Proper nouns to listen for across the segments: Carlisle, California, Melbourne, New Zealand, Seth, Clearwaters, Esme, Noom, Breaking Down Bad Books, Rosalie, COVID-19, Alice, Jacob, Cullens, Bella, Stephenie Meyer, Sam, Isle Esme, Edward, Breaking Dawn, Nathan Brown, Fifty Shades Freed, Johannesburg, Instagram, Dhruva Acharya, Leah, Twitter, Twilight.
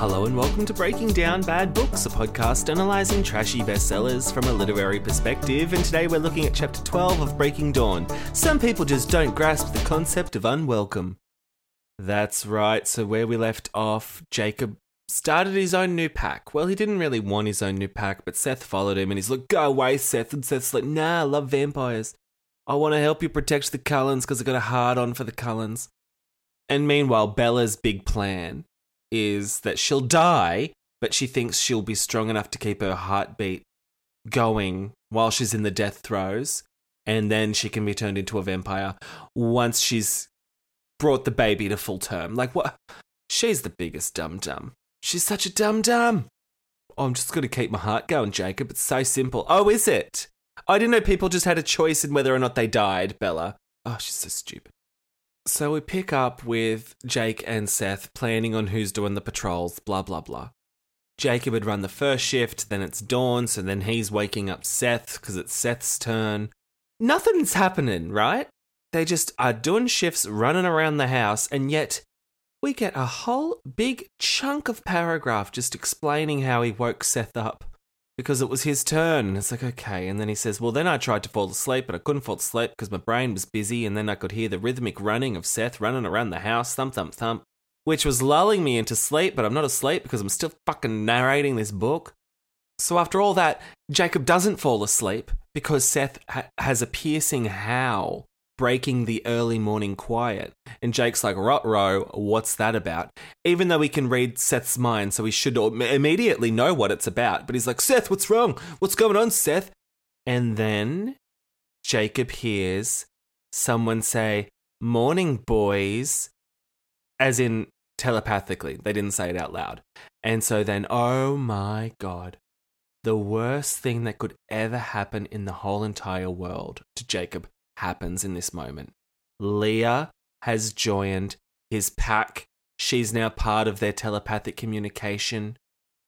Hello and welcome to Breaking Down Bad Books, a podcast analysing trashy bestsellers from a literary perspective, and today we're looking at Chapter 12 of Breaking Dawn. Some people just don't grasp the concept of unwelcome. That's right, so where we left off, Jacob started his own new pack. Well, he didn't really want his own new pack, but Seth followed him and he's like, go away, Seth, and Seth's like, nah, I love vampires. I want to help you protect the Cullens because I got a hard-on for the Cullens. And meanwhile, Bella's big plan is that she'll die, but she thinks she'll be strong enough to keep her heartbeat going while she's in the death throes, and then she can be turned into a vampire once she's brought the baby to full term. Like, what? She's the biggest dum-dum. She's such a dum-dum. Oh, I'm just going to keep my heart going, Jacob. It's so simple. Oh, is it? I didn't know people just had a choice in whether or not they died, Bella. Oh, she's so stupid. So we pick up with Jake and Seth planning on who's doing the patrols, blah, blah, blah. Jacob had run the first shift, then it's dawn, so then he's waking up Seth because it's Seth's turn. Nothing's happening, right? They just are doing shifts, running around the house, and yet we get a whole big chunk of paragraph just explaining how he woke Seth up because it was his turn. It's like, okay. And then he says, well, then I tried to fall asleep, but I couldn't fall asleep because my brain was busy. And then I could hear the rhythmic running of Seth running around the house, thump, thump, thump, which was lulling me into sleep, but I'm not asleep because I'm still fucking narrating this book. So after all that, Jacob doesn't fall asleep because Seth has a piercing howl, breaking the early morning quiet. And Jake's like, ruh-roh, what's that about? Even though we can read Seth's mind, so we should immediately know what it's about. But he's like, Seth, what's wrong? What's going on, Seth? And then Jacob hears someone say, morning, boys, as in telepathically. They didn't say it out loud. And so then, oh my God, the worst thing that could ever happen in the whole entire world to Jacob happens in this moment. Leah has joined his pack. She's now part of their telepathic communication.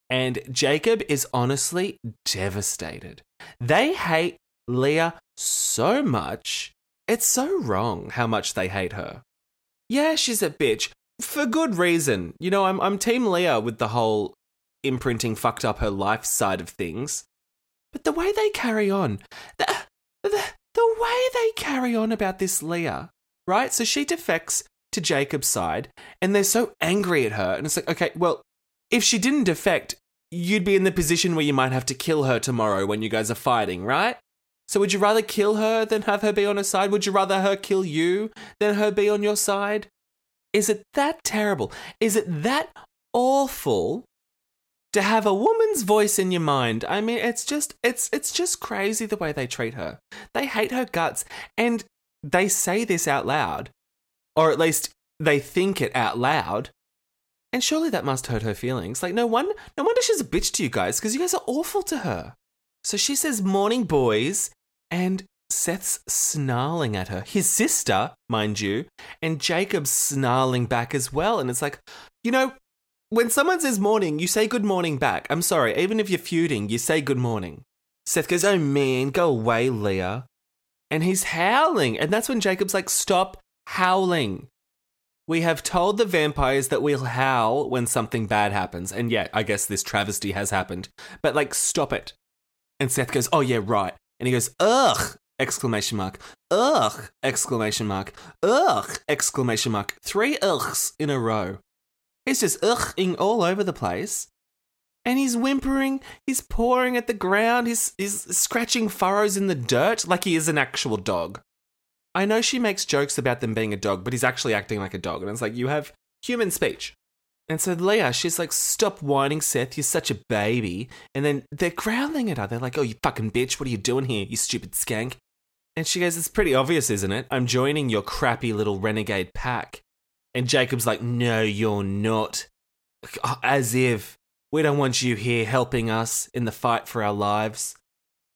And Jacob is honestly devastated. They hate Leah so much. It's so wrong how much they hate her. Yeah, she's a bitch. For good reason. You know, I'm Team Leah with the whole imprinting fucked up her life side of things. But the way they carry on, the way they carry on about this Leah, right? So she defects to Jacob's side and they're so angry at her. And it's like, okay, well, if she didn't defect, you'd be in the position where you might have to kill her tomorrow when you guys are fighting, right? So would you rather kill her than have her be on her side? Would you rather her kill you than her be on your side? Is it that terrible? Is it that awful to have a woman's voice in your mind? I mean, it's just crazy the way they treat her. They hate her guts, and they say this out loud, or at least they think it out loud. And surely that must hurt her feelings. Like, no wonder she's a bitch to you guys, because you guys are awful to her. So she says, "Morning, boys," and Seth's snarling at her, his sister, mind you, and Jacob's snarling back as well. And it's like, you know, when someone says morning, you say good morning back. I'm sorry, even if you're feuding, you say good morning. Seth goes, oh man, go away, Leah. And he's howling. And that's when Jacob's like, stop howling. We have told the vampires that we'll howl when something bad happens. And yeah, I guess this travesty has happened. But like, stop it. And Seth goes, oh yeah, right. And he goes, ugh, exclamation mark, ugh, exclamation mark, ugh, exclamation mark. 3 ughs in a row. He's just ugh-ing all over the place. And he's whimpering, he's pawing at the ground, he's scratching furrows in the dirt like he is an actual dog. I know she makes jokes about them being a dog, but he's actually acting like a dog. And it's like, you have human speech. And so Leah, she's like, stop whining, Seth. You're such a baby. And then they're growling at her. They're like, oh, you fucking bitch. What are you doing here, you stupid skank? And she goes, it's pretty obvious, isn't it? I'm joining your crappy little renegade pack. And Jacob's like, no, you're not. As if we don't want you here helping us in the fight for our lives.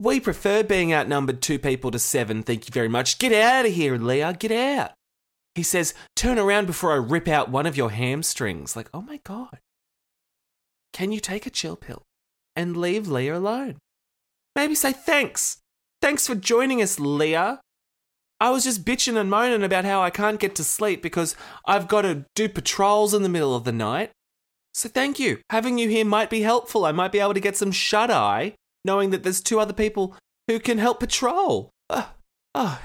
We prefer being outnumbered 2 people to 7, thank you very much. Get out of here, Leah, get out. He says, turn around before I rip out one of your hamstrings. Like, oh my God. Can you take a chill pill and leave Leah alone? Maybe say thanks. Thanks for joining us, Leah. I was just bitching and moaning about how I can't get to sleep because I've got to do patrols in the middle of the night. So thank you. Having you here might be helpful. I might be able to get some shut-eye, knowing that there's 2 other people who can help patrol.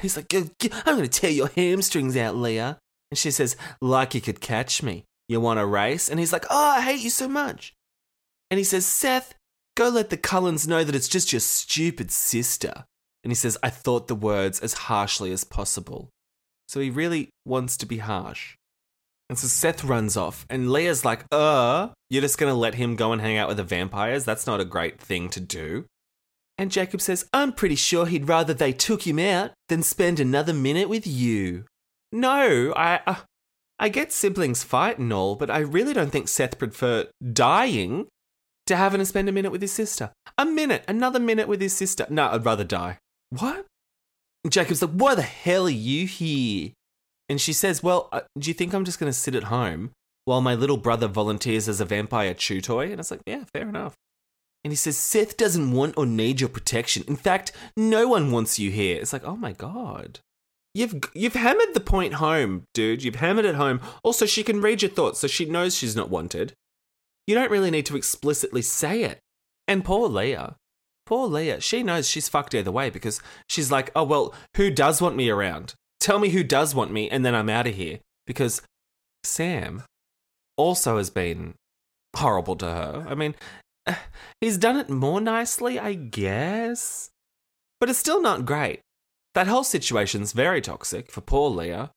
He's like, I'm going to tear your hamstrings out, Leah. And she says, like you could catch me. You want a race? And he's like, oh, I hate you so much. And he says, Seth, go let the Cullens know that it's just your stupid sister. And he says, I thought the words as harshly as possible. So he really wants to be harsh. And so Seth runs off and Leah's like, you're just going to let him go and hang out with the vampires? That's not a great thing to do. And Jacob says, I'm pretty sure he'd rather they took him out than spend another minute with you. No, I get siblings fight and all, but I really don't think Seth preferred dying to having to spend a minute with his sister. Another minute with his sister. No, I'd rather die. What? And Jacob's like, why the hell are you here? And she says, well, do you think I'm just going to sit at home while my little brother volunteers as a vampire chew toy? And it's like, yeah, fair enough. And he says, Seth doesn't want or need your protection. In fact, no one wants you here. It's like, oh my God. You've hammered the point home, dude. You've hammered it home. Also, she can read your thoughts, so she knows she's not wanted. You don't really need to explicitly say it. And poor Leah, she knows she's fucked either way because she's like, oh, well, who does want me around? Tell me who does want me and then I'm out of here. Because Sam also has been horrible to her. I mean, he's done it more nicely, I guess. But it's still not great. That whole situation's very toxic for poor Leah.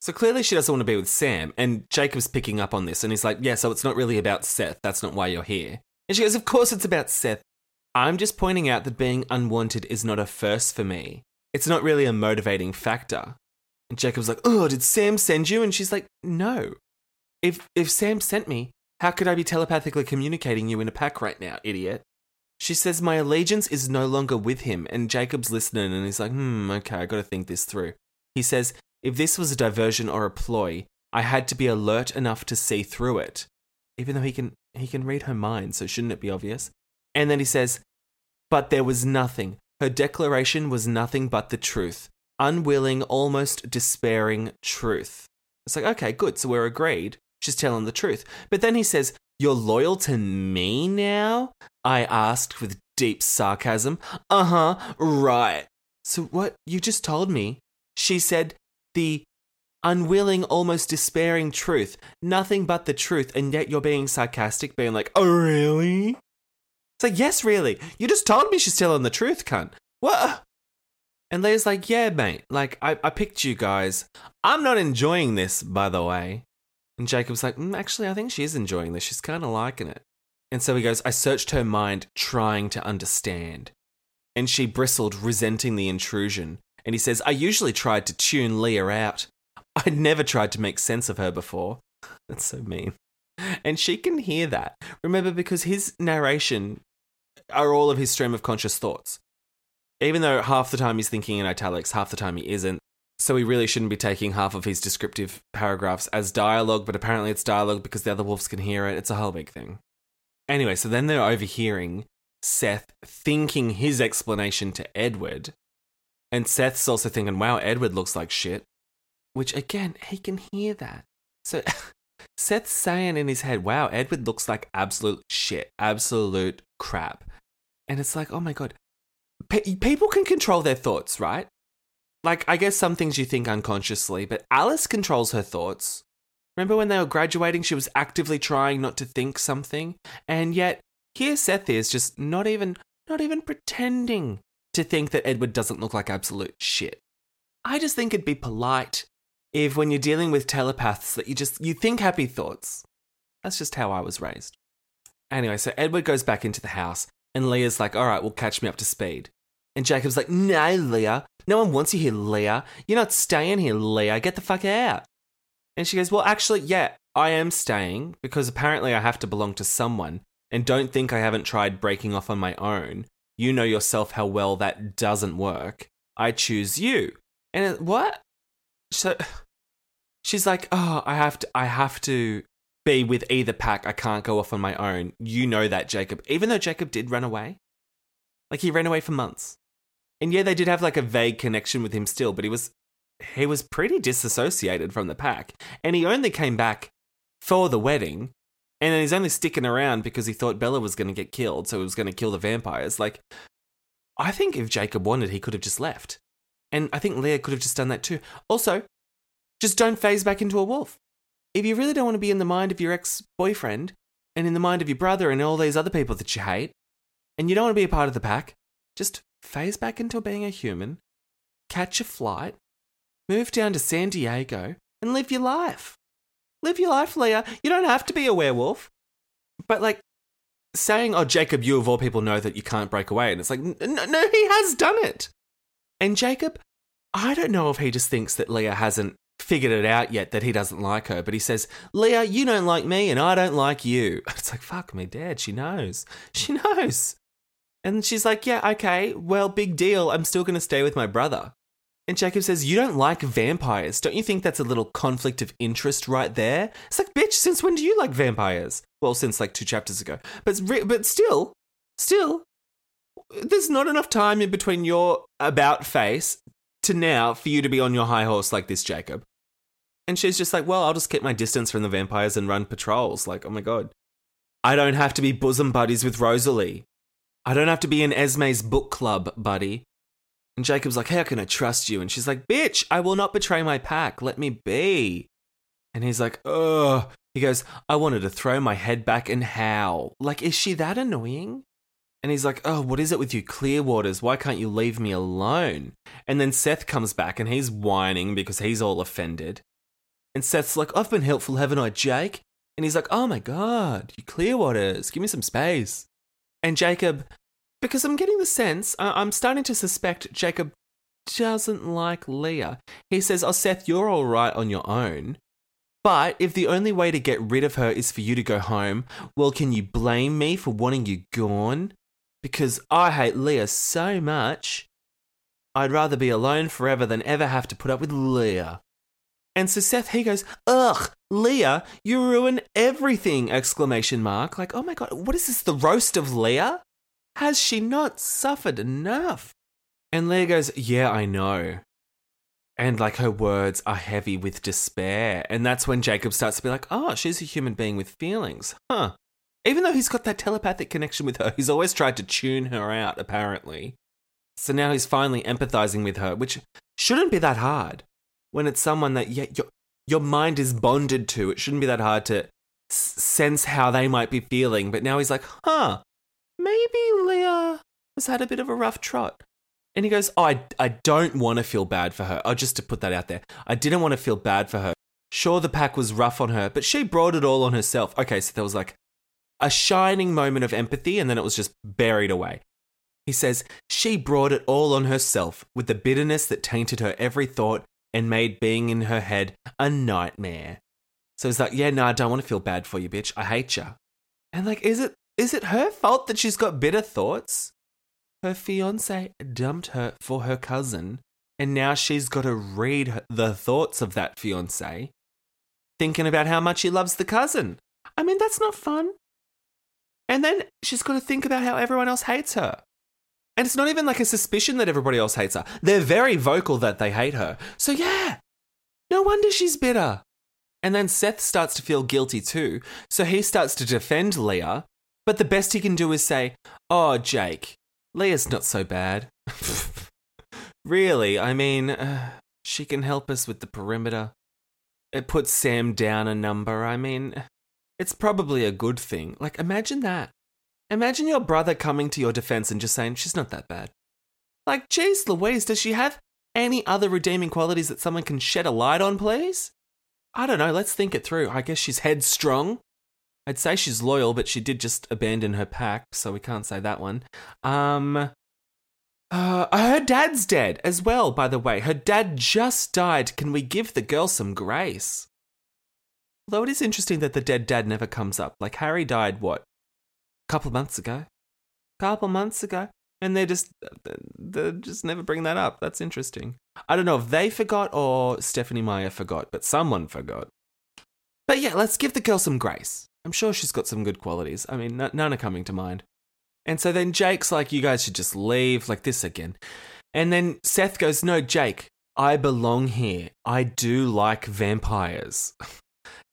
So clearly she doesn't want to be with Sam. And Jacob's picking up on this. And he's like, yeah, so it's not really about Seth. That's not why you're here. And she goes, of course it's about Seth. I'm just pointing out that being unwanted is not a first for me. It's not really a motivating factor. And Jacob's like, oh, did Sam send you? And she's like, no. If Sam sent me, how could I be telepathically communicating you in a pack right now, idiot? She says, my allegiance is no longer with him. And Jacob's listening and he's like, okay, I got to think this through. He says, if this was a diversion or a ploy, I had to be alert enough to see through it. Even though he can read her mind, so shouldn't it be obvious? And then he says, but there was nothing. Her declaration was nothing but the truth. Unwilling, almost despairing truth. It's like, okay, good, so we're agreed. She's telling the truth. But then he says, you're loyal to me now? I asked with deep sarcasm. Right. So what you just told me, she said the unwilling, almost despairing truth, nothing but the truth, and yet you're being sarcastic, being like, oh, really? It's like, yes, really. You just told me she's telling the truth, cunt. What? And Leah's like, yeah, mate, like, I picked you guys. I'm not enjoying this, by the way. And Jacob's like, actually, I think she is enjoying this. She's kind of liking it. And so he goes, I searched her mind, trying to understand. And she bristled, resenting the intrusion. And he says, I usually tried to tune Leah out. I'd never tried to make sense of her before. That's so mean. And she can hear that. Remember, because his narration are all of his stream of conscious thoughts. Even though half the time he's thinking in italics, half the time he isn't. So we really shouldn't be taking half of his descriptive paragraphs as dialogue, but apparently it's dialogue because the other wolves can hear it. It's a whole big thing. Anyway, so then they're overhearing Seth thinking his explanation to Edward. And Seth's also thinking, wow, Edward looks like shit. Which, again, he can hear that. So Seth's saying in his head, wow, Edward looks like absolute shit, absolute crap. And it's like, oh my God, people can control their thoughts, right? Like, I guess some things you think unconsciously, but Alice controls her thoughts. Remember when they were graduating, she was actively trying not to think something, and yet here Seth is just not even pretending to think that Edward doesn't look like absolute shit. I just think it'd be polite if when you're dealing with telepaths that you think happy thoughts. That's just how I was raised. Anyway, so Edward goes back into the house and Leah's like, all right, well, catch me up to speed. And Jacob's like, no, Leah, no one wants you here, Leah. You're not staying here, Leah. Get the fuck out. And she goes, well, actually, yeah, I am staying because apparently I have to belong to someone and don't think I haven't tried breaking off on my own. You know yourself how well that doesn't work. I choose you. And what? So she's like, oh, I have to be with either pack. I can't go off on my own. You know that, Jacob. Even though Jacob did run away. Like, he ran away for months. And yeah, they did have like a vague connection with him still, but he was pretty disassociated from the pack. And he only came back for the wedding. And then he's only sticking around because he thought Bella was going to get killed, so he was going to kill the vampires. Like, I think if Jacob wanted, he could have just left. And I think Leah could have just done that too. Also, just don't phase back into a wolf. If you really don't want to be in the mind of your ex-boyfriend and in the mind of your brother and all these other people that you hate, and you don't want to be a part of the pack, just phase back into being a human, catch a flight, move down to San Diego and live your life. Live your life, Leah. You don't have to be a werewolf. But, like, saying, oh, Jacob, you of all people know that you can't break away. And it's like, no, he has done it. And Jacob, I don't know if he just thinks that Leah hasn't figured it out yet that he doesn't like her. But he says, Leah, you don't like me and I don't like you. It's like, fuck me, Dad. She knows. She knows. And she's like, yeah, okay, well, big deal. I'm still going to stay with my brother. And Jacob says, you don't like vampires. Don't you think that's a little conflict of interest right there? It's like, bitch, since when do you like vampires? Well, since like 2 chapters ago. But still, there's not enough time in between your about face to now for you to be on your high horse like this, Jacob. And she's just like, well, I'll just keep my distance from the vampires and run patrols. Like, oh my God. I don't have to be bosom buddies with Rosalie. I don't have to be in Esme's book club, buddy. And Jacob's like, how can I trust you? And she's like, bitch, I will not betray my pack. Let me be. And he's like, ugh. He goes, I wanted to throw my head back and howl. Like, is she that annoying? And he's like, oh, what is it with you Clearwaters? Why can't you leave me alone? And then Seth comes back and he's whining because he's all offended. And Seth's like, I've been helpful, haven't I, Jake? And he's like, oh my God, you Clearwaters, give me some space. And Jacob... because I'm getting the sense, I'm starting to suspect Jacob doesn't like Leah. He says, oh, Seth, you're all right on your own. But if the only way to get rid of her is for you to go home, well, can you blame me for wanting you gone? Because I hate Leah so much. I'd rather be alone forever than ever have to put up with Leah. And so Seth, he goes, ugh, Leah, you ruin everything, exclamation mark. Like, oh, my God, what is this, the roast of Leah? Has she not suffered enough? And Leah goes, yeah, I know. And like her words are heavy with despair. And that's when Jacob starts to be like, oh, she's a human being with feelings. Huh. Even though he's got that telepathic connection with her, he's always tried to tune her out, apparently. So now he's finally empathizing with her, which shouldn't be that hard when it's someone that your mind is bonded to. It shouldn't be that hard to sense how they might be feeling. But now he's like, huh. Maybe Leah has had a bit of a rough trot. And he goes, oh, I don't want to feel bad for her. Oh, just to put that out there. I didn't want to feel bad for her. Sure, the pack was rough on her, but she brought it all on herself. Okay, so there was like a shining moment of empathy and then it was just buried away. He says, she brought it all on herself with the bitterness that tainted her every thought and made being in her head a nightmare. So he's like, yeah, no, I don't want to feel bad for you, bitch. I hate you. And like, Is it her fault that she's got bitter thoughts? Her fiancé dumped her for her cousin, and now she's got to read the thoughts of that fiancé, thinking about how much he loves the cousin. I mean, that's not fun. And then she's got to think about how everyone else hates her. And it's not even like a suspicion that everybody else hates her. They're very vocal that they hate her. So yeah, no wonder she's bitter. And then Seth starts to feel guilty too, so he starts to defend Leah. But the best he can do is say, oh, Jake, Leah's not so bad. Really, I mean, she can help us with the perimeter. It puts Sam down a number. I mean, it's probably a good thing. Like, imagine that. Imagine your brother coming to your defense and just saying, she's not that bad. Like, geez Louise, does she have any other redeeming qualities that someone can shed a light on, please? I don't know. Let's think it through. I guess she's headstrong. I'd say she's loyal, but she did just abandon her pack, so we can't say that one. Her dad's dead as well, by the way. Her dad just died. Can we give the girl some grace? Although it is interesting that the dead dad never comes up. Like, Harry died, what, a couple of months ago? And they just never bring that up. That's interesting. I don't know if they forgot or Stephenie Meyer forgot, but someone forgot. But yeah, let's give the girl some grace. I'm sure she's got some good qualities. I mean, none are coming to mind. And so then Jake's like, you guys should just leave, like this again. And then Seth goes, no, Jake, I belong here. I do like vampires.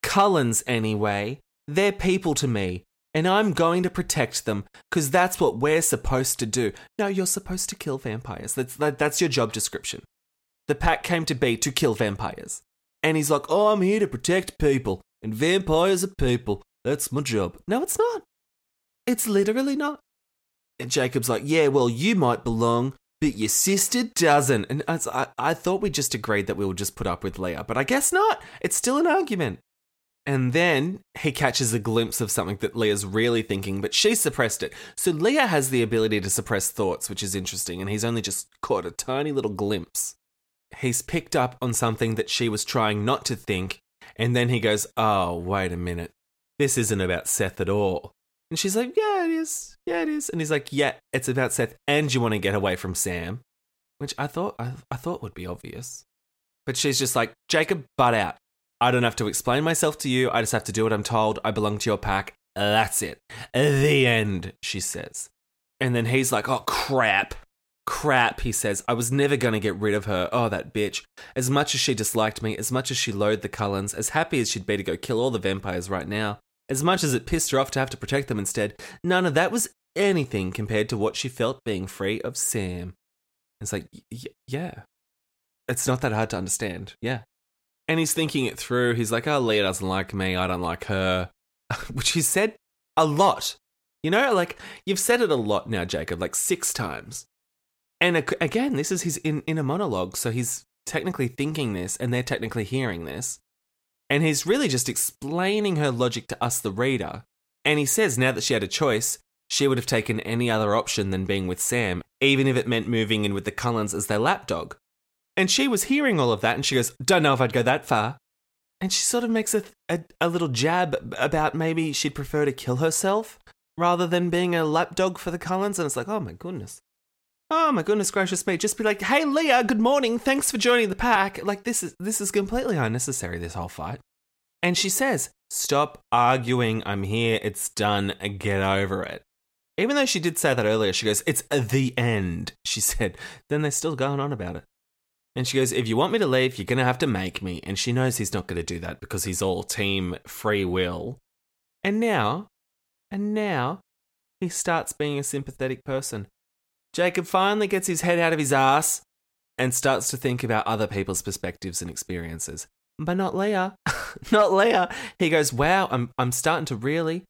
Cullens, anyway, they're people to me. And I'm going to protect them because that's what we're supposed to do. No, you're supposed to kill vampires. That's your job description. The pack came to be to kill vampires. And he's like, oh, I'm here to protect people. And vampires are people. That's my job. No, it's not. It's literally not. And Jacob's like, yeah, well, you might belong, but your sister doesn't. And I thought we just agreed that we would just put up with Leah, but I guess not. It's still an argument. And then he catches a glimpse of something that Leah's really thinking, but she suppressed it. So Leah has the ability to suppress thoughts, which is interesting. And he's only just caught a tiny little glimpse. He's picked up on something that she was trying not to think. And then he goes, oh, wait a minute. This isn't about Seth at all. And she's like, yeah, it is. Yeah, it is. And he's like, yeah, it's about Seth. And you want to get away from Sam, which I thought would be obvious. But she's just like, Jacob, butt out. I don't have to explain myself to you. I just have to do what I'm told. I belong to your pack. That's it. The end, she says. And then he's like, oh, crap. Crap, he says. I was never going to get rid of her. Oh, that bitch. As much as she disliked me, as much as she loathed the Cullens, as happy as she'd be to go kill all the vampires right now, as much as it pissed her off to have to protect them instead, none of that was anything compared to what she felt being free of Sam. It's like, yeah. It's not that hard to understand. Yeah. And he's thinking it through. He's like, oh, Leah doesn't like me. I don't like her. Which he said a lot. You know, like, you've said it a lot now, Jacob, like 6 times. And again, this is his inner monologue, so he's technically thinking this and they're technically hearing this. And he's really just explaining her logic to us, the reader. And he says now that she had a choice, she would have taken any other option than being with Sam, even if it meant moving in with the Cullens as their lapdog. And she was hearing all of that and she goes, don't know if I'd go that far. And she sort of makes a little jab about maybe she'd prefer to kill herself rather than being a lapdog for the Cullens. And it's like, oh my goodness gracious me, just be like, hey, Leah, good morning, thanks for joining the pack. Like, this is completely unnecessary, this whole fight. And she says, stop arguing, I'm here, it's done, get over it. Even though she did say that earlier, she goes, it's the end, she said. Then they're still going on about it. And she goes, if you want me to leave, you're going to have to make me. And she knows he's not going to do that because he's all team free will. And now, he starts being a sympathetic person. Jacob finally gets his head out of his ass and starts to think about other people's perspectives and experiences. But not Leah. Not Leah. He goes, wow, I'm starting to really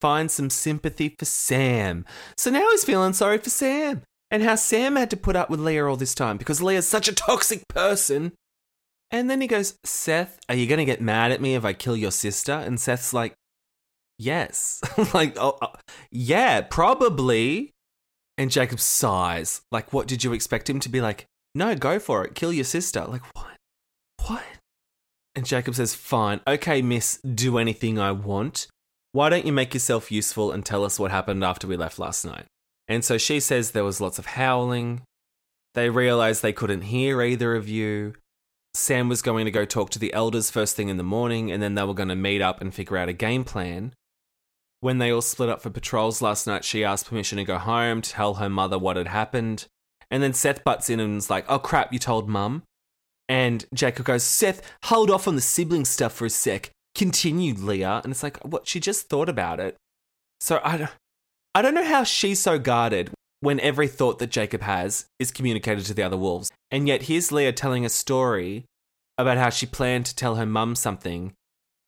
find some sympathy for Sam. So now he's feeling sorry for Sam and how Sam had to put up with Leah all this time because Leah's such a toxic person. And then he goes, Seth, are you going to get mad at me if I kill your sister? And Seth's like, yes. Like, oh, yeah, probably. And Jacob sighs. Like, what did you expect him to be like? No, go for it. Kill your sister. Like, what? What? And Jacob says, fine. Okay, miss, do anything I want. Why don't you make yourself useful and tell us what happened after we left last night? And so she says there was lots of howling. They realized they couldn't hear either of you. Sam was going to go talk to the elders first thing in the morning, and then they were going to meet up and figure out a game plan. When they all split up for patrols last night, she asked permission to go home, to tell her mother what had happened. And then Seth butts in and is like, oh, crap, you told Mum. And Jacob goes, Seth, hold off on the sibling stuff for a sec. Continue, Leah. And it's like, what? She just thought about it. So I don't know how she's so guarded. when every thought that Jacob has is communicated to the other wolves. And yet here's Leah telling a story about how she planned to tell her mum something,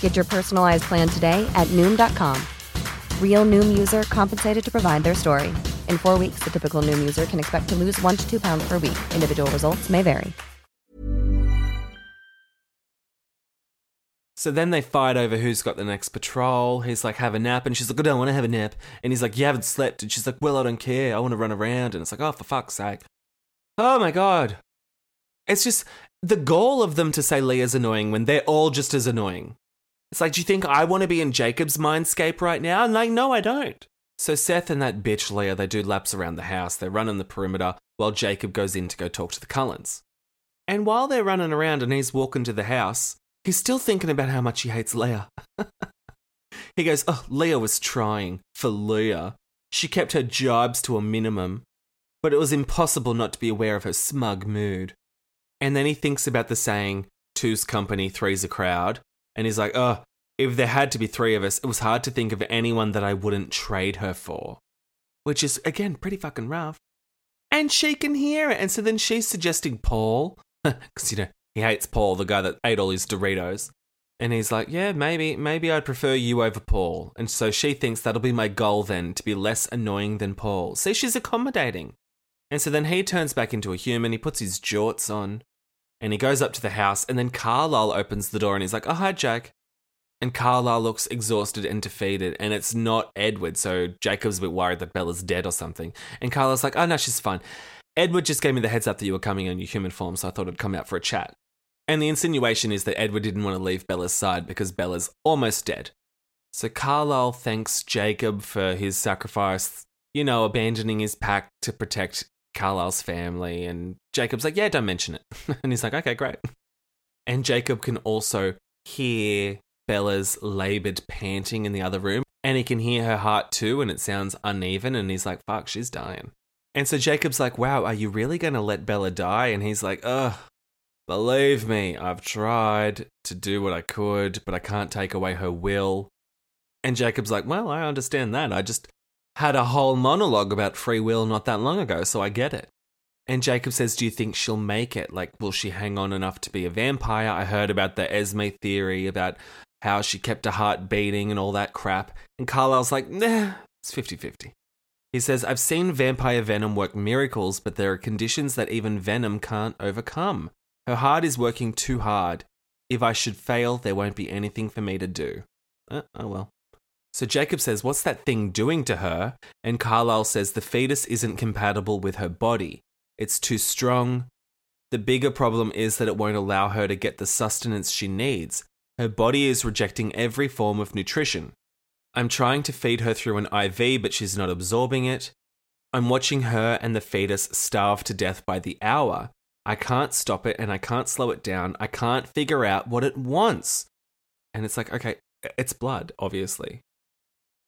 Get your personalized plan today at Noom.com. Real Noom user compensated to provide their story. In 4 weeks, the typical Noom user can expect to lose 1 to 2 pounds per week. Individual results may vary. So then they fight over who's got the next patrol. He's like, have a nap. And she's like, I don't want to have a nap. And he's like, you haven't slept. And she's like, well, I don't care. I want to run around. And it's like, oh, for fuck's sake. Oh, my God. It's just the goal of them to say Leah's annoying when they're all just as annoying. It's like, do you think I want to be in Jacob's mindscape right now? And like, no, I don't. So Seth and that bitch Leah, they do laps around the house. They're running the perimeter while Jacob goes in to go talk to the Cullens. And while they're running around and he's walking to the house, he's still thinking about how much he hates Leah. He goes, oh, Leah was trying for Leah. She kept her jibes to a minimum, but it was impossible not to be aware of her smug mood. And then he thinks about the saying, two's company, three's a crowd. And he's like, oh, if there had to be three of us, it was hard to think of anyone that I wouldn't trade her for. Which is, again, pretty fucking rough. And she can hear it. And so then she's suggesting Paul, because, you know, he hates Paul, the guy that ate all his Doritos. And he's like, yeah, maybe I'd prefer you over Paul. And so she thinks that'll be my goal then, to be less annoying than Paul. See, she's accommodating. And so then he turns back into a human. He puts his jorts on and he goes up to the house. And then Carlisle opens the door and he's like, oh, hi, Jack. And Carlisle looks exhausted and defeated. And it's not Edward. So Jacob's a bit worried that Bella's dead or something. And Carlisle's like, oh, no, she's fine. Edward just gave me the heads up that you were coming in your human form, so I thought I'd come out for a chat. And the insinuation is that Edward didn't want to leave Bella's side because Bella's almost dead. So Carlisle thanks Jacob for his sacrifice, you know, abandoning his pack to protect Carlisle's family. And Jacob's like, yeah, don't mention it. And he's like, okay, great. And Jacob can also hear Bella's laboured panting in the other room. And he can hear her heart too, and it sounds uneven. And he's like, fuck, she's dying. And so Jacob's like, wow, are you really going to let Bella die? And he's like, ugh, believe me, I've tried to do what I could, but I can't take away her will. And Jacob's like, well, I understand that. I just had a whole monologue about free will not that long ago, so I get it. And Jacob says, do you think she'll make it? Like, will she hang on enough to be a vampire? I heard about the Esme theory about how she kept her heart beating and all that crap. And Carlisle's like, nah, it's 50-50. He says, I've seen vampire venom work miracles, but there are conditions that even venom can't overcome. Her heart is working too hard. If I should fail, there won't be anything for me to do. Oh, well. So Jacob says, what's that thing doing to her? And Carlisle says, the fetus isn't compatible with her body. It's too strong. The bigger problem is that it won't allow her to get the sustenance she needs. Her body is rejecting every form of nutrition. I'm trying to feed her through an IV, but she's not absorbing it. I'm watching her and the fetus starve to death by the hour. I can't stop it and I can't slow it down. I can't figure out what it wants. And it's like, okay, it's blood, obviously.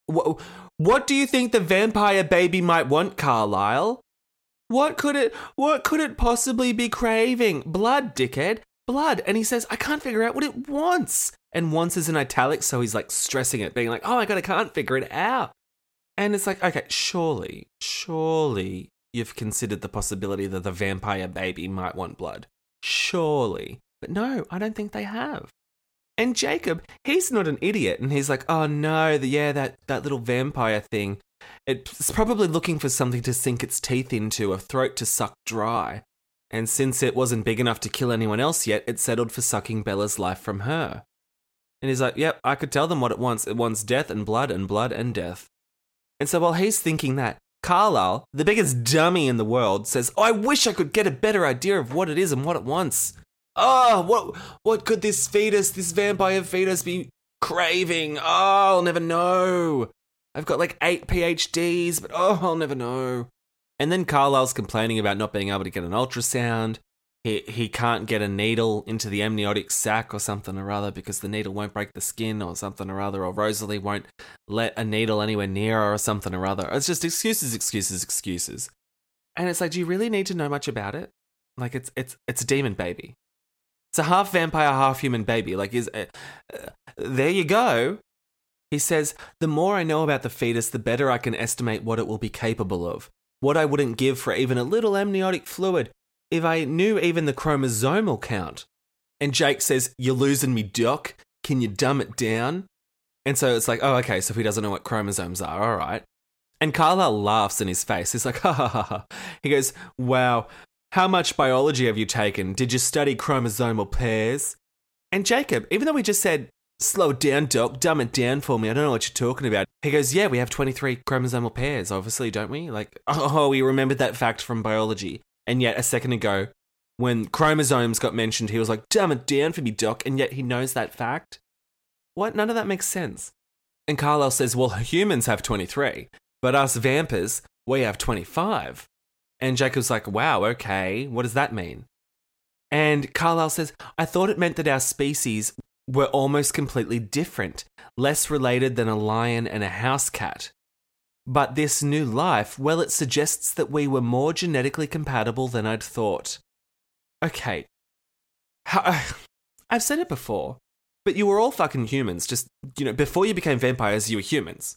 What do you think the vampire baby might want, Carlisle? What could it possibly be craving? Blood, dickhead. Blood. And he says, I can't figure out what it wants. And wants is in italics, so he's like stressing it, being like, oh my God, I can't figure it out. And it's like, okay, surely you've considered the possibility that the vampire baby might want blood. Surely. But no, I don't think they have. And Jacob, he's not an idiot. And he's like, oh no, that little vampire thing. It's probably looking for something to sink its teeth into, a throat to suck dry. And since it wasn't big enough to kill anyone else yet, it settled for sucking Bella's life from her. And he's like, yep, I could tell them what it wants. It wants death and blood and blood and death. And so while he's thinking that, Carlisle, the biggest dummy in the world, says, oh, I wish I could get a better idea of what it is and what it wants. Oh, what could this vampire fetus be craving? Oh, I'll never know. I've got like 8 PhDs, but oh, I'll never know. And then Carlisle's complaining about not being able to get an ultrasound. He can't get a needle into the amniotic sac or something or other because the needle won't break the skin or something or other, or Rosalie won't let a needle anywhere near her or something or other. It's just excuses. And it's like, do you really need to know much about it? Like, it's a demon baby. It's a half vampire, half human baby. Like, there you go. He says, the more I know about the fetus, the better I can estimate what it will be capable of. What I wouldn't give for even a little amniotic fluid if I knew even the chromosomal count. And Jake says, you're losing me, Doc. Can you dumb it down? And so it's like, oh, okay, so he doesn't know what chromosomes are. All right. And Carlisle laughs in his face. He's like, ha, ha, ha, ha. He goes, wow, how much biology have you taken? Did you study chromosomal pairs? And Jacob, even though we just said, slow down, Doc, dumb it down for me, I don't know what you're talking about. He goes, yeah, we have 23 chromosomal pairs, obviously, don't we? Like, oh, we remembered that fact from biology. And yet, a second ago, when chromosomes got mentioned, he was like, dumb it down for me, Doc, and yet he knows that fact. What? None of that makes sense. And Carlisle says, well, humans have 23, but us vampires, we have 25. And Jacob's like, wow, okay, what does that mean? And Carlisle says, I thought it meant that our species were almost completely different, less related than a lion and a house cat. But this new life, well, it suggests that we were more genetically compatible than I'd thought. Okay. I've said it before, but you were all fucking humans. Just, you know, before you became vampires, you were humans.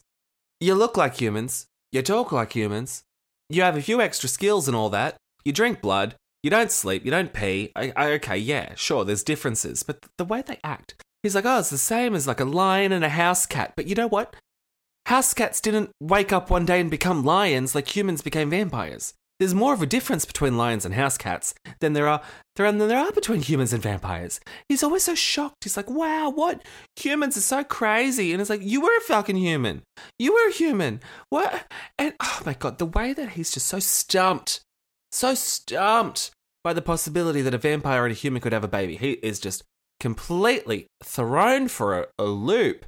You look like humans. You talk like humans. You have a few extra skills and all that. You drink blood. You don't sleep, you don't pee. Okay, yeah, sure, there's differences. But the way they act, he's like, oh, it's the same as like a lion and a house cat. But you know what? House cats didn't wake up one day and become lions like humans became vampires. There's more of a difference between lions and house cats than there are between humans and vampires. He's always so shocked. He's like, wow, what? Humans are so crazy. And it's like, you were a fucking human. You were a human. What? And oh my God, the way that he's just so stumped. So stumped by the possibility that a vampire and a human could have a baby. He is just completely thrown for a loop.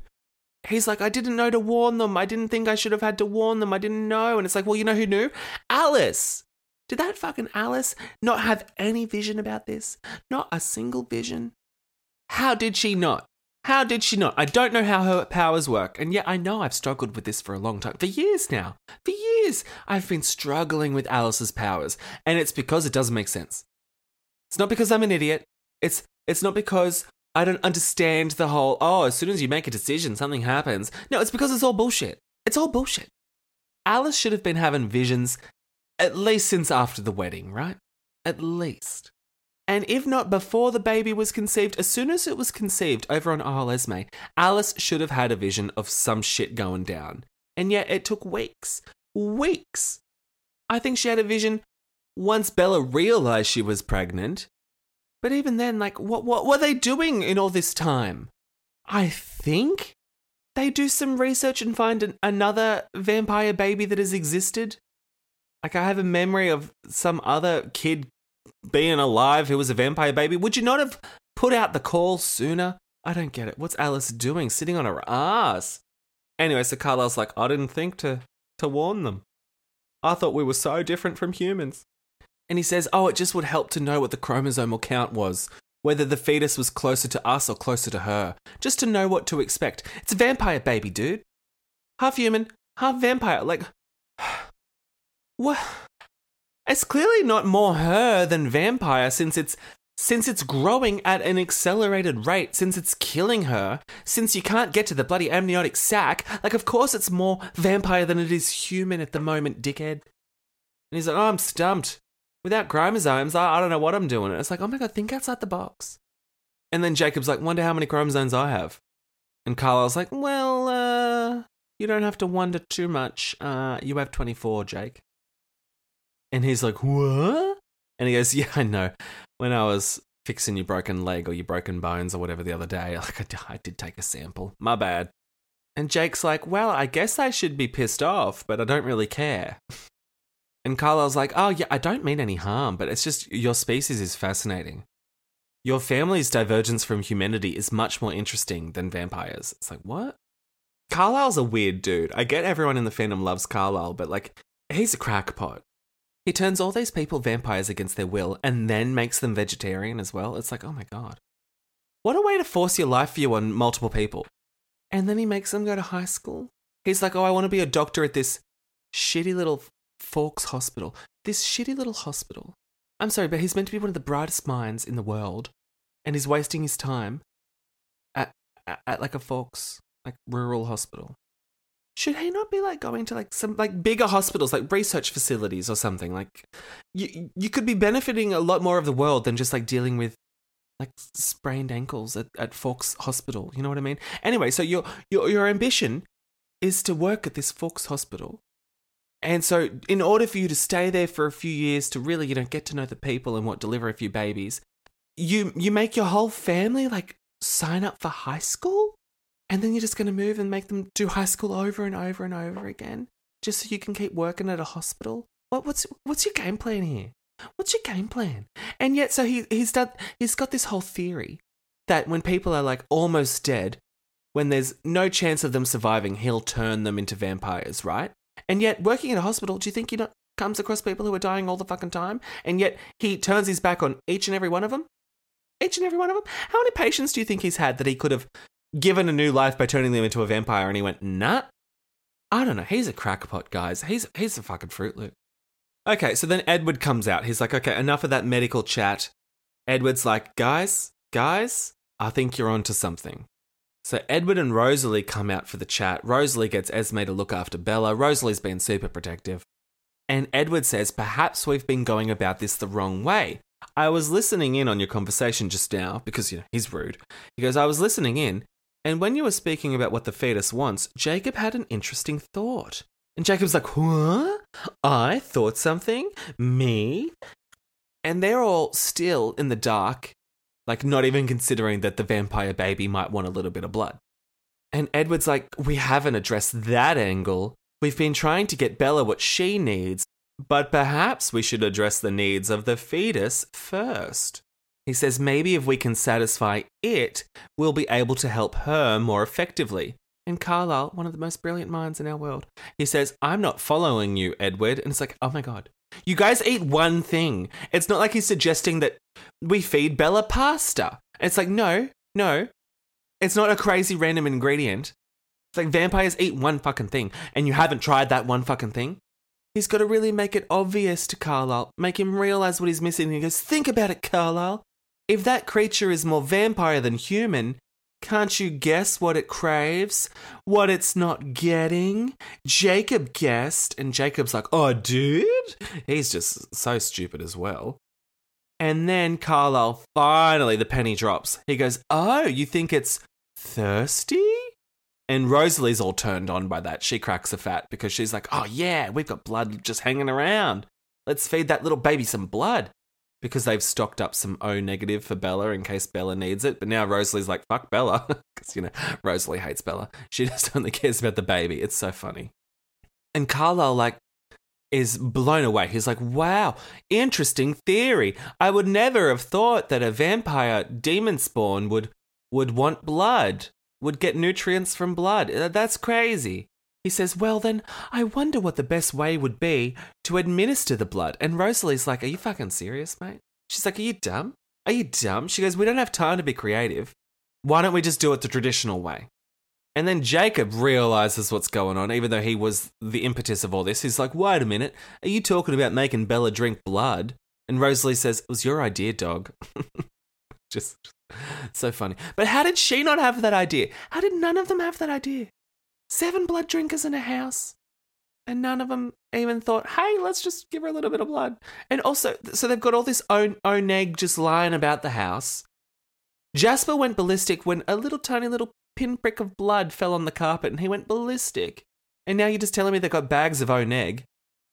he's like, I didn't know to warn them. I didn't think I should have had to warn them. I didn't know. And it's like, well, you know who knew? Alice. Did that fucking Alice not have any vision about this? Not a single vision. How did she not? How did she not? I don't know how her powers work. And yet I know I've struggled with this for a long time. For years now. For years. I've been struggling with Alice's powers. And it's because it doesn't make sense. It's not because I'm an idiot. It's not because I don't understand the whole, oh, as soon as you make a decision, something happens. No, it's because it's all bullshit. It's all bullshit. Alice should have been having visions at least since after the wedding, right? At least. And if not before the baby was conceived, as soon as it was conceived over on Isle Esme, Alice should have had a vision of some shit going down. And yet it took weeks. Weeks. I think she had a vision once Bella realised she was pregnant. But even then, like, what were they doing in all this time? I think they do some research and find another vampire baby that has existed. Like, I have a memory of some other kid being alive who was a vampire baby. Would you not have put out the call sooner? I don't get it. What's Alice doing? Sitting on her ass. Anyway, so Carlisle's like, I didn't think to warn them. I thought we were so different from humans. And he says, oh, it just would help to know what the chromosomal count was, whether the fetus was closer to us or closer to her, just to know what to expect. It's a vampire baby, dude. Half human, half vampire. Like, what? It's clearly not more her than vampire since it's growing at an accelerated rate, since it's killing her, since you can't get to the bloody amniotic sac. Like, of course it's more vampire than it is human at the moment, dickhead. And he's like, oh, I'm stumped. Without chromosomes, I don't know what I'm doing. And it's like, oh my God, think outside the box. And then Jacob's like, wonder how many chromosomes I have. And Carlisle's like, well, you don't have to wonder too much. You have 24, Jake. And he's like, what? And he goes, yeah, I know. When I was fixing your broken leg or your broken bones or whatever the other day, like I did take a sample. My bad. And Jake's like, well, I guess I should be pissed off, but I don't really care. And Carlisle's like, oh, yeah, I don't mean any harm, but it's just your species is fascinating. Your family's divergence from humanity is much more interesting than vampires. It's like, what? Carlisle's a weird dude. I get everyone in the fandom loves Carlisle, but, like, he's a crackpot. He turns all these people vampires against their will and then makes them vegetarian as well. It's like, oh my God. What a way to force your life view on multiple people. And then he makes them go to high school. He's like, oh, I want to be a doctor at this shitty little Forks Hospital. This shitty little hospital. I'm sorry, but he's meant to be one of the brightest minds in the world. And he's wasting his time at like a Forks, like rural hospital. Should he not be, like, going to, like, some, like, bigger hospitals, like research facilities or something? Like, you could be benefiting a lot more of the world than just, like, dealing with, like, sprained ankles at Forks Hospital. You know what I mean? Anyway, so your ambition is to work at this Forks Hospital. And so in order for you to stay there for a few years to really, you know, get to know the people and what deliver a few babies, you make your whole family, like, sign up for high school? And then you're just going to move and make them do high school over and over and over again just so you can keep working at a hospital? What's your game plan here? What's your game plan? And yet, so he's got this whole theory that when people are, like, almost dead, when there's no chance of them surviving, he'll turn them into vampires, right? And yet, working in a hospital, do you think he not comes across people who are dying all the fucking time? And yet, he turns his back on each and every one of them? Each and every one of them? How many patients do you think he's had that he could have given a new life by turning them into a vampire? And he went, nah, I don't know. He's a crackpot, guys. He's a fucking Fruit Loop. Okay, so then Edward comes out. He's like, okay, enough of that medical chat. Edward's like, guys, I think you're onto something. So Edward and Rosalie come out for the chat. Rosalie gets Esme to look after Bella. Rosalie's been super protective. And Edward says, perhaps we've been going about this the wrong way. I was listening in on your conversation just now because, you know, he's rude. He goes, I was listening in. And when you were speaking about what the fetus wants, Jacob had an interesting thought. And Jacob's like, what? I thought something? Me? And they're all still in the dark, like not even considering that the vampire baby might want a little bit of blood. And Edward's like, we haven't addressed that angle. We've been trying to get Bella what she needs, but perhaps we should address the needs of the fetus first. He says, maybe if we can satisfy it, we'll be able to help her more effectively. and Carlisle, one of the most brilliant minds in our world. He says, I'm not following you, Edward. And it's like, oh my God, you guys eat one thing. It's not like he's suggesting that we feed Bella pasta. It's like, no. It's not a crazy random ingredient. It's like vampires eat one fucking thing and you haven't tried that one fucking thing. He's got to really make it obvious to Carlisle, make him realise what he's missing. And he goes, think about it, Carlisle. If that creature is more vampire than human, can't you guess what it craves? What it's not getting? Jacob guessed. And Jacob's like, oh, dude. He's just so stupid as well. And then Carlisle, finally, the penny drops. He goes, oh, you think it's thirsty? And Rosalie's all turned on by that. She cracks a fat because she's like, oh, yeah, we've got blood just hanging around. Let's feed that little baby some blood. Because they've stocked up some O negative for Bella in case Bella needs it. But now Rosalie's like, fuck Bella. Because, you know, Rosalie hates Bella. She just only cares about the baby. It's so funny. And Carlisle, like, is blown away. He's like, wow, interesting theory. I would never have thought that a vampire demon spawn would want blood. Would get nutrients from blood. That's crazy. He says, well, then I wonder what the best way would be to administer the blood. And Rosalie's like, are you fucking serious, mate? She's like, are you dumb? She goes, we don't have time to be creative. Why don't we just do it the traditional way? And then Jacob realizes what's going on, even though he was the impetus of all this. He's like, wait a minute. Are you talking about making Bella drink blood? And Rosalie says, it was your idea, dog. Just so funny. But how did she not have that idea? How did none of them have that idea? 7 blood drinkers in a house and none of them even thought, hey, let's just give her a little bit of blood. And also, so they've got all this own egg just lying about the house. Jasper went ballistic when a little tiny little pinprick of blood fell on the carpet and he went ballistic. And now you're just telling me they've got bags of own egg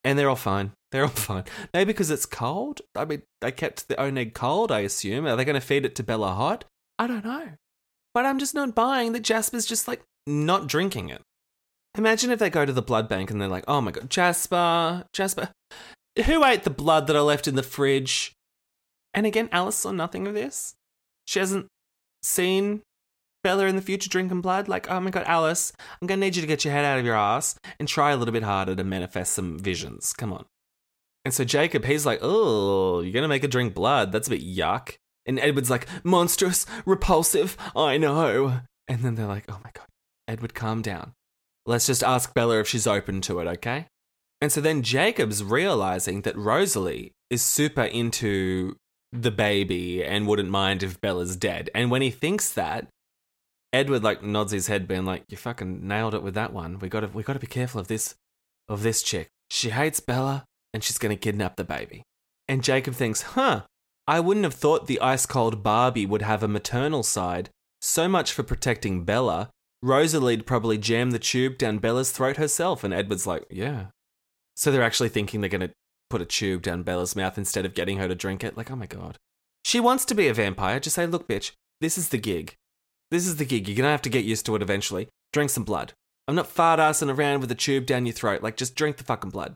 and they're all fine. They're all fine. Maybe because it's cold. I mean, they kept the own egg cold, I assume. Are they going to feed it to Bella hot? I don't know. But I'm just not buying that Jasper's just like not drinking it. Imagine if they go to the blood bank and they're like, oh my God, Jasper, who ate the blood that I left in the fridge? And again, Alice saw nothing of this. She hasn't seen Bella in the future drinking blood. Like, oh my God, Alice, I'm going to need you to get your head out of your ass and try a little bit harder to manifest some visions. Come on. And so Jacob, he's like, oh, you're going to make her drink blood. That's a bit yuck. And Edward's like, monstrous, repulsive, I know. And then they're like, oh my God, Edward, calm down. Let's just ask Bella if she's open to it, okay? And so then Jacob's realizing that Rosalie is super into the baby and wouldn't mind if Bella's dead. And when he thinks that, Edward like nods his head being like, you fucking nailed it with that one. We got to be careful of this chick. She hates Bella. And she's going to kidnap the baby. And Jacob thinks, I wouldn't have thought the ice-cold Barbie would have a maternal side. So much for protecting Bella. Rosalie'd probably jam the tube down Bella's throat herself. And Edward's like, yeah. So they're actually thinking they're going to put a tube down Bella's mouth instead of getting her to drink it. Like, oh my God. She wants to be a vampire. Just say, look, bitch, this is the gig. You're going to have to get used to it eventually. Drink some blood. I'm not fart-assing around with a tube down your throat. Like, just drink the fucking blood.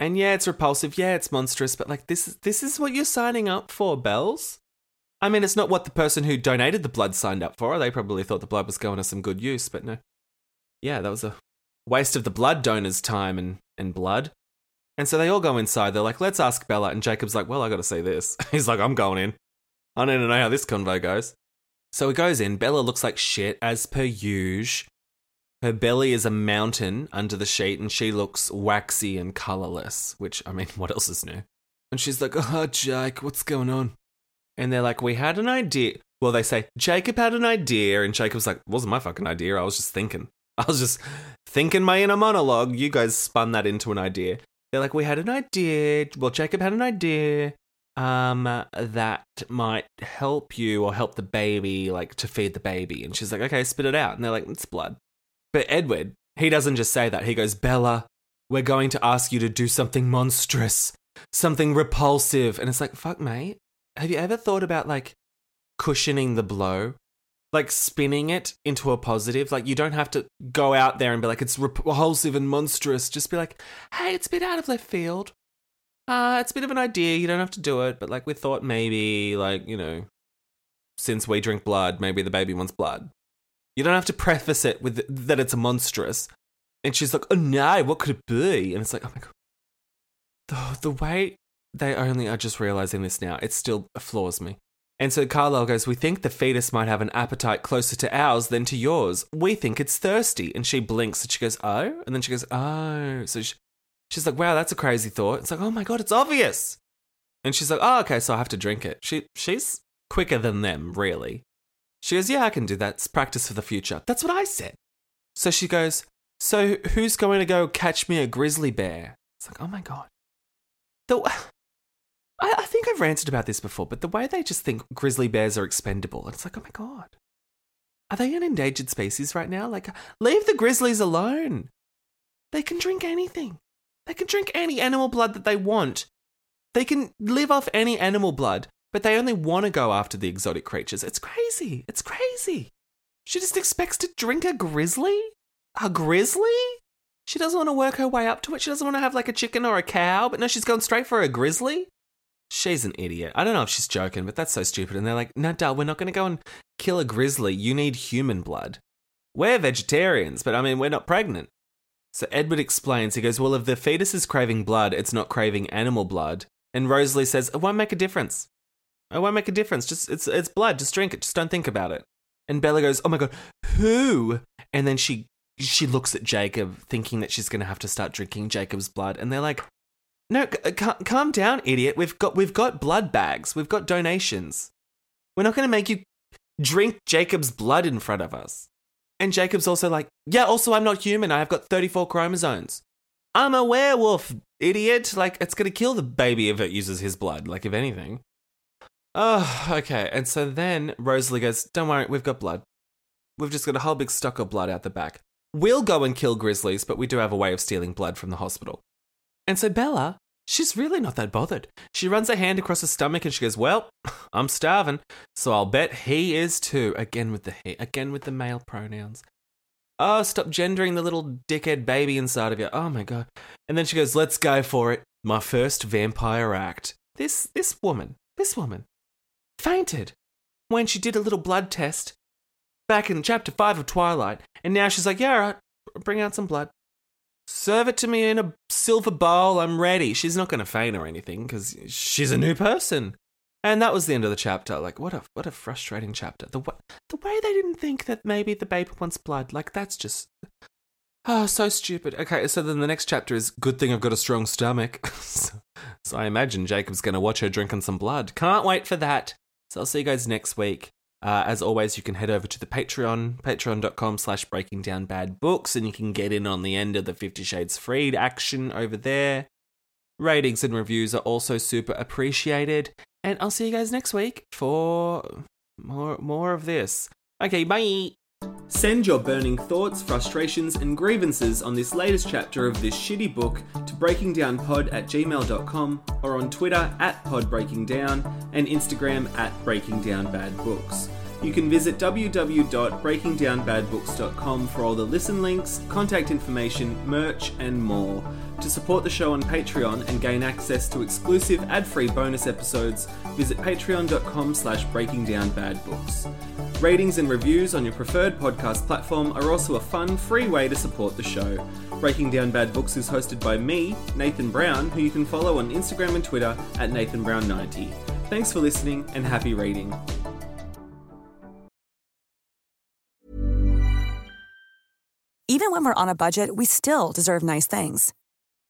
And yeah, it's repulsive. Yeah, it's monstrous. But like, this is what you're signing up for, Bells. I mean, it's not what the person who donated the blood signed up for. They probably thought the blood was going to some good use, but no. Yeah, that was a waste of the blood donor's time and blood. And so they all go inside. They're like, let's ask Bella. And Jacob's like, well, I got to see this. He's like, I'm going in. I need to know how this convo goes. So he goes in. Bella looks like shit as per usual. Her belly is a mountain under the sheet and she looks waxy and colourless, which, I mean, what else is new? And she's like, oh, Jake, what's going on? And they're like, we had an idea. Well, they say, Jacob had an idea. And Jacob's like, wasn't my fucking idea. I was just thinking my inner monologue. You guys spun that into an idea. They're like, we had an idea. Well, Jacob had an idea that might help you or help the baby, like to feed the baby. And she's like, okay, spit it out. And they're like, it's blood. But Edward, he doesn't just say that. He goes, Bella, we're going to ask you to do something monstrous, something repulsive. And it's like, fuck, mate. Have you ever thought about like cushioning the blow, like spinning it into a positive? Like you don't have to go out there and be like, it's repulsive and monstrous. Just be like, hey, it's a bit out of left field. It's a bit of an idea. You don't have to do it. But like we thought maybe like, you know, since we drink blood, maybe the baby wants blood. You don't have to preface it with that it's monstrous. And she's like, oh no, what could it be? And it's like, oh my God. The way they only are just realizing this now, it still floors me. And so Carlisle goes, we think the fetus might have an appetite closer to ours than to yours. We think it's thirsty. And she blinks and she goes, oh? And then she goes, oh. So she's like, wow, that's a crazy thought. It's like, oh my God, it's obvious. And she's like, oh, okay, so I have to drink it. She's quicker than them, really. She goes, yeah, I can do that. It's practice for the future. That's what I said. So she goes, so who's going to go catch me a grizzly bear? It's like, oh my God. I think I've ranted about this before, but the way they just think grizzly bears are expendable, and it's like, oh my God, are they an endangered species right now? Like, leave the grizzlies alone. They can drink anything. They can drink any animal blood that they want. They can live off any animal blood, but they only want to go after the exotic creatures. It's crazy. It's crazy. She just expects to drink a grizzly? A grizzly? She doesn't want to work her way up to it. She doesn't want to have like a chicken or a cow, but no, she's going straight for a grizzly. She's an idiot. I don't know if she's joking, but that's so stupid. And they're like, no, duh, we're not going to go and kill a grizzly. You need human blood. We're vegetarians, but I mean, we're not pregnant. So Edward explains, he goes, well, if the fetus is craving blood, it's not craving animal blood. And Rosalie says, it won't make a difference. It won't make a difference. Just it's blood. Just drink it. Just don't think about it. And Bella goes, oh my God, who? And then she looks at Jacob, thinking that she's going to have to start drinking Jacob's blood. And they're like, no, calm down, idiot. We've got blood bags. We've got donations. We're not going to make you drink Jacob's blood in front of us. And Jacob's also like, yeah, also I'm not human. I've got 34 chromosomes. I'm a werewolf, idiot. Like, it's going to kill the baby if it uses his blood. Like, if anything. Oh, okay. And so then Rosalie goes, don't worry, we've got blood. We've just got a whole big stock of blood out the back. We'll go and kill grizzlies, but we do have a way of stealing blood from the hospital. And so Bella, she's really not that bothered. She runs her hand across her stomach and she goes, well, I'm starving, so I'll bet he is too. Again with the he, again with the male pronouns. Oh, stop gendering the little dickhead baby inside of you. Oh, my God. And then she goes, let's go for it. My first vampire act. This woman fainted when she did a little blood test back in Chapter 5 of Twilight. And now she's like, yeah, all right, bring out some blood. Serve it to me in a silver bowl. I'm ready. She's not going to faint or anything because she's a new person. And that was the end of the chapter. Like, what a frustrating chapter. The way they didn't think that maybe the baby wants blood. Like, that's just, oh, so stupid. Okay, so then the next chapter is, good thing I've got a strong stomach. So I imagine Jacob's going to watch her drinking some blood. Can't wait for that. So I'll see you guys next week. As always, you can head over to the Patreon, patreon.com/breakingdownbadbooks, and you can get in on the end of the 50 Shades Freed action over there. Ratings and reviews are also super appreciated. And I'll see you guys next week for more of this. Okay, bye! Send your burning thoughts, frustrations, and grievances on this latest chapter of this shitty book to breakingdownpod@gmail.com or on Twitter @podbreakingdown and Instagram @breakingdownbadbooks. You can visit www.breakingdownbadbooks.com for all the listen links, contact information, merch, and more. To support the show on Patreon and gain access to exclusive ad-free bonus episodes, visit patreon.com/breakingdownbadbooks. Ratings and reviews on your preferred podcast platform are also a fun, free way to support the show. Breaking Down Bad Books is hosted by me, Nathan Brown, who you can follow on Instagram and Twitter @NathanBrown90. Thanks for listening and happy reading. Even when we're on a budget, we still deserve nice things.